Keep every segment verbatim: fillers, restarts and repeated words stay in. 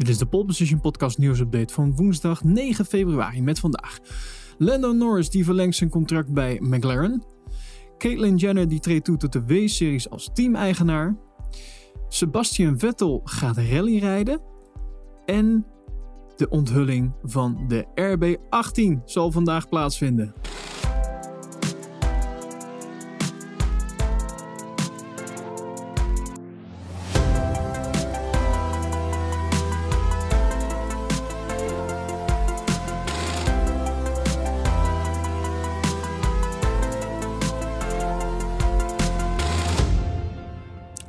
Dit is de Pole Position Podcast nieuwsupdate van woensdag negen februari met vandaag. Lando Norris die verlengt zijn contract bij McLaren. Caitlyn Jenner die treedt toe tot de W-series als teameigenaar. Sebastian Vettel gaat rally rijden. En de onthulling van de R B achttien zal vandaag plaatsvinden.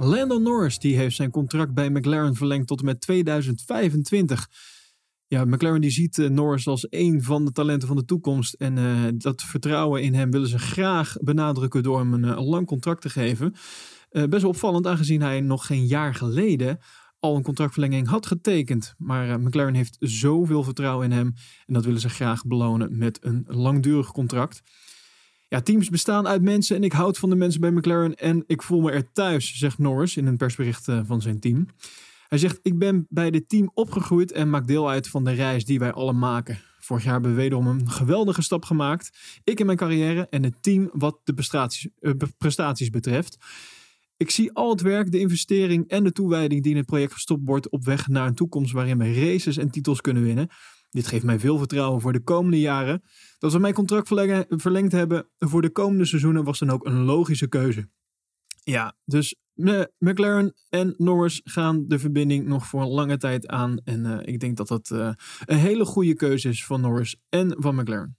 Lando Norris die heeft zijn contract bij McLaren verlengd tot en met tweeduizend vijfentwintig. Ja, McLaren die ziet uh, Norris als een van de talenten van de toekomst. En uh, dat vertrouwen in hem willen ze graag benadrukken door hem een uh, lang contract te geven. Uh, best wel opvallend, aangezien hij nog geen jaar geleden al een contractverlenging had getekend. Maar uh, McLaren heeft zoveel vertrouwen in hem. En dat willen ze graag belonen met een langdurig contract. Ja, teams bestaan uit mensen en ik houd van de mensen bij McLaren en ik voel me er thuis, zegt Norris in een persbericht van zijn team. Hij zegt, ik ben bij dit team opgegroeid en maak deel uit van de reis die wij allen maken. Vorig jaar hebben we wederom een geweldige stap gemaakt. Ik in mijn carrière en het team wat de prestaties, uh, prestaties betreft. Ik zie al het werk, de investering en de toewijding die in het project gestopt wordt op weg naar een toekomst waarin we races en titels kunnen winnen. Dit geeft mij veel vertrouwen voor de komende jaren. Dat we mijn contract verlengd hebben voor de komende seizoenen was dan ook een logische keuze. Ja, dus McLaren en Norris gaan de verbinding nog voor een lange tijd aan. En uh, ik denk dat dat uh, een hele goede keuze is van Norris en van McLaren.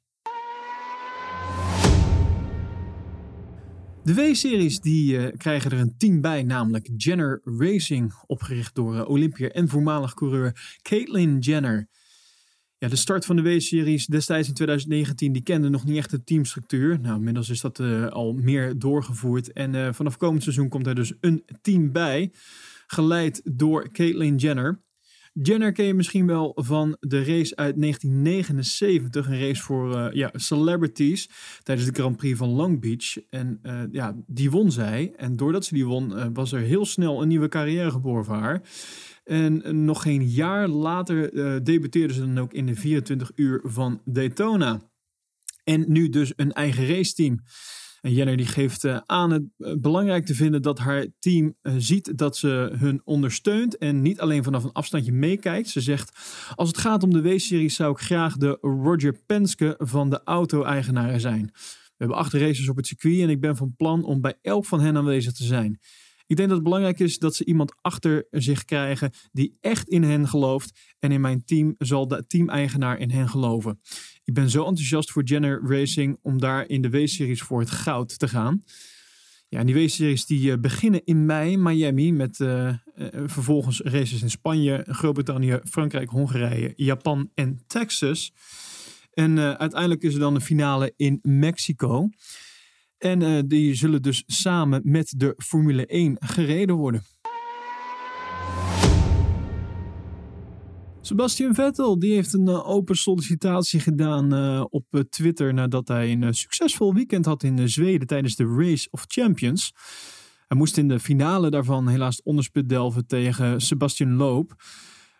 De W-series die uh, krijgen er een team bij, namelijk Jenner Racing. Opgericht door uh, Olympiër en voormalig coureur Caitlyn Jenner. Ja, de start van de W-series destijds in twintig negentien, die kende nog niet echt de teamstructuur. Nou, inmiddels is dat uh, al meer doorgevoerd. En uh, vanaf komend seizoen komt er dus een team bij, geleid door Caitlyn Jenner. Jenner ken je misschien wel van de race uit negentien negenenzeventig, een race voor uh, ja, celebrities tijdens de Grand Prix van Long Beach. En uh, ja, die won zij. En doordat ze die won, uh, was er heel snel een nieuwe carrière geboren voor haar. En nog geen jaar later uh, debuteerden ze dan ook in de vierentwintig uur van Daytona. En nu dus een eigen raceteam. En Jenner die geeft uh, aan het uh, belangrijk te vinden dat haar team uh, ziet dat ze hun ondersteunt. En niet alleen vanaf een afstandje meekijkt. Ze zegt, als het gaat om de W-series zou ik graag de Roger Penske van de auto-eigenaren zijn. We hebben acht races op het circuit en ik ben van plan om bij elk van hen aanwezig te zijn. Ik denk dat het belangrijk is dat ze iemand achter zich krijgen die echt in hen gelooft. En in mijn team zal de teameigenaar in hen geloven. Ik ben zo enthousiast voor Jenner Racing om daar in de W-series voor het goud te gaan. Ja, en die W-series die beginnen in mei Miami met uh, uh, vervolgens races in Spanje, Groot-Brittannië, Frankrijk, Hongarije, Japan en Texas. En uh, uiteindelijk is er dan een finale in Mexico. En uh, die zullen dus samen met de Formule één gereden worden. Sebastian Vettel die heeft een uh, open sollicitatie gedaan uh, op uh, Twitter nadat hij een uh, succesvol weekend had in uh, Zweden tijdens de Race of Champions. Hij moest in de finale daarvan helaas onderspit delven tegen Sebastian Loeb.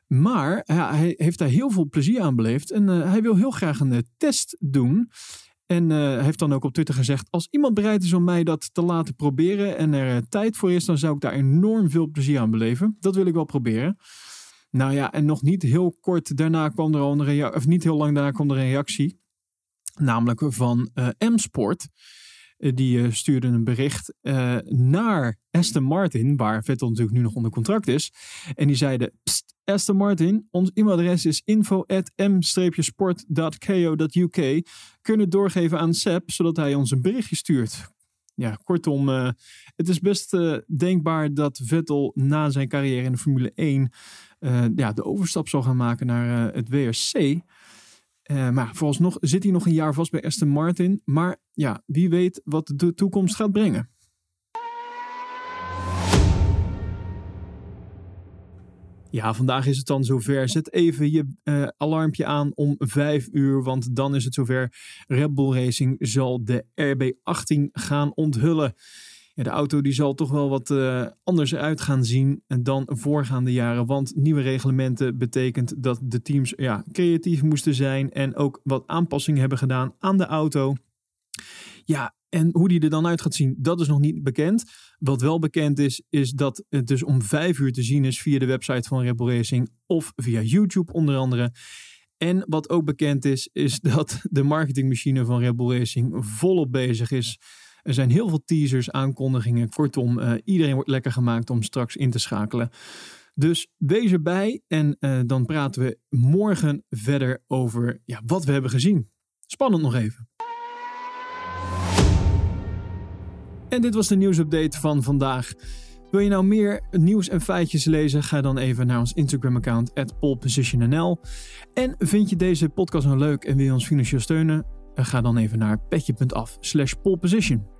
Maar uh, hij heeft daar heel veel plezier aan beleefd en uh, hij wil heel graag een uh, test doen. En uh, heeft dan ook op Twitter gezegd, als iemand bereid is om mij dat te laten proberen en er uh, tijd voor is, dan zou ik daar enorm veel plezier aan beleven. Dat wil ik wel proberen. Nou ja, en nog niet heel kort daarna kwam er al een reactie, of niet heel lang daarna kwam er een reactie, namelijk van uh, M-Sport. Uh, die uh, stuurde een bericht uh, naar Aston Martin, waar Vettel natuurlijk nu nog onder contract is. En die zeiden, pst, Aston Martin, ons e-mailadres is info at m dash sport dot co dot u k. Kunnen doorgeven aan Seb, zodat hij ons een berichtje stuurt. Ja, kortom, uh, het is best uh, denkbaar dat Vettel na zijn carrière in de Formule één uh, ja, de overstap zal gaan maken naar uh, het W R C. Uh, maar vooralsnog zit hij nog een jaar vast bij Aston Martin. Maar ja, wie weet wat de toekomst gaat brengen. Ja, vandaag is het dan zover. Zet even je uh, alarmpje aan om vijf uur, want dan is het zover. Red Bull Racing zal de R B achttien gaan onthullen. Ja, de auto die zal toch wel wat uh, anders uit gaan zien dan voorgaande jaren. Want nieuwe reglementen betekent dat de teams ja, creatief moesten zijn. En ook wat aanpassingen hebben gedaan aan de auto. Ja, en hoe die er dan uit gaat zien, dat is nog niet bekend. Wat wel bekend is, is dat het dus om vijf uur te zien is via de website van Red Bull Racing. Of via YouTube onder andere. En wat ook bekend is, is dat de marketingmachine van Red Bull Racing volop bezig is. Er zijn heel veel teasers, aankondigingen. Kortom, uh, iedereen wordt lekker gemaakt om straks in te schakelen. Dus wees erbij en uh, dan praten we morgen verder over ja, wat we hebben gezien. Spannend nog even. En dit was de nieuwsupdate van vandaag. Wil je nou meer nieuws en feitjes lezen? Ga dan even naar ons Instagram-account at pole position n l. En vind je deze podcast nou leuk en wil je ons financieel steunen? Ga dan even naar petje punt af slash pole position.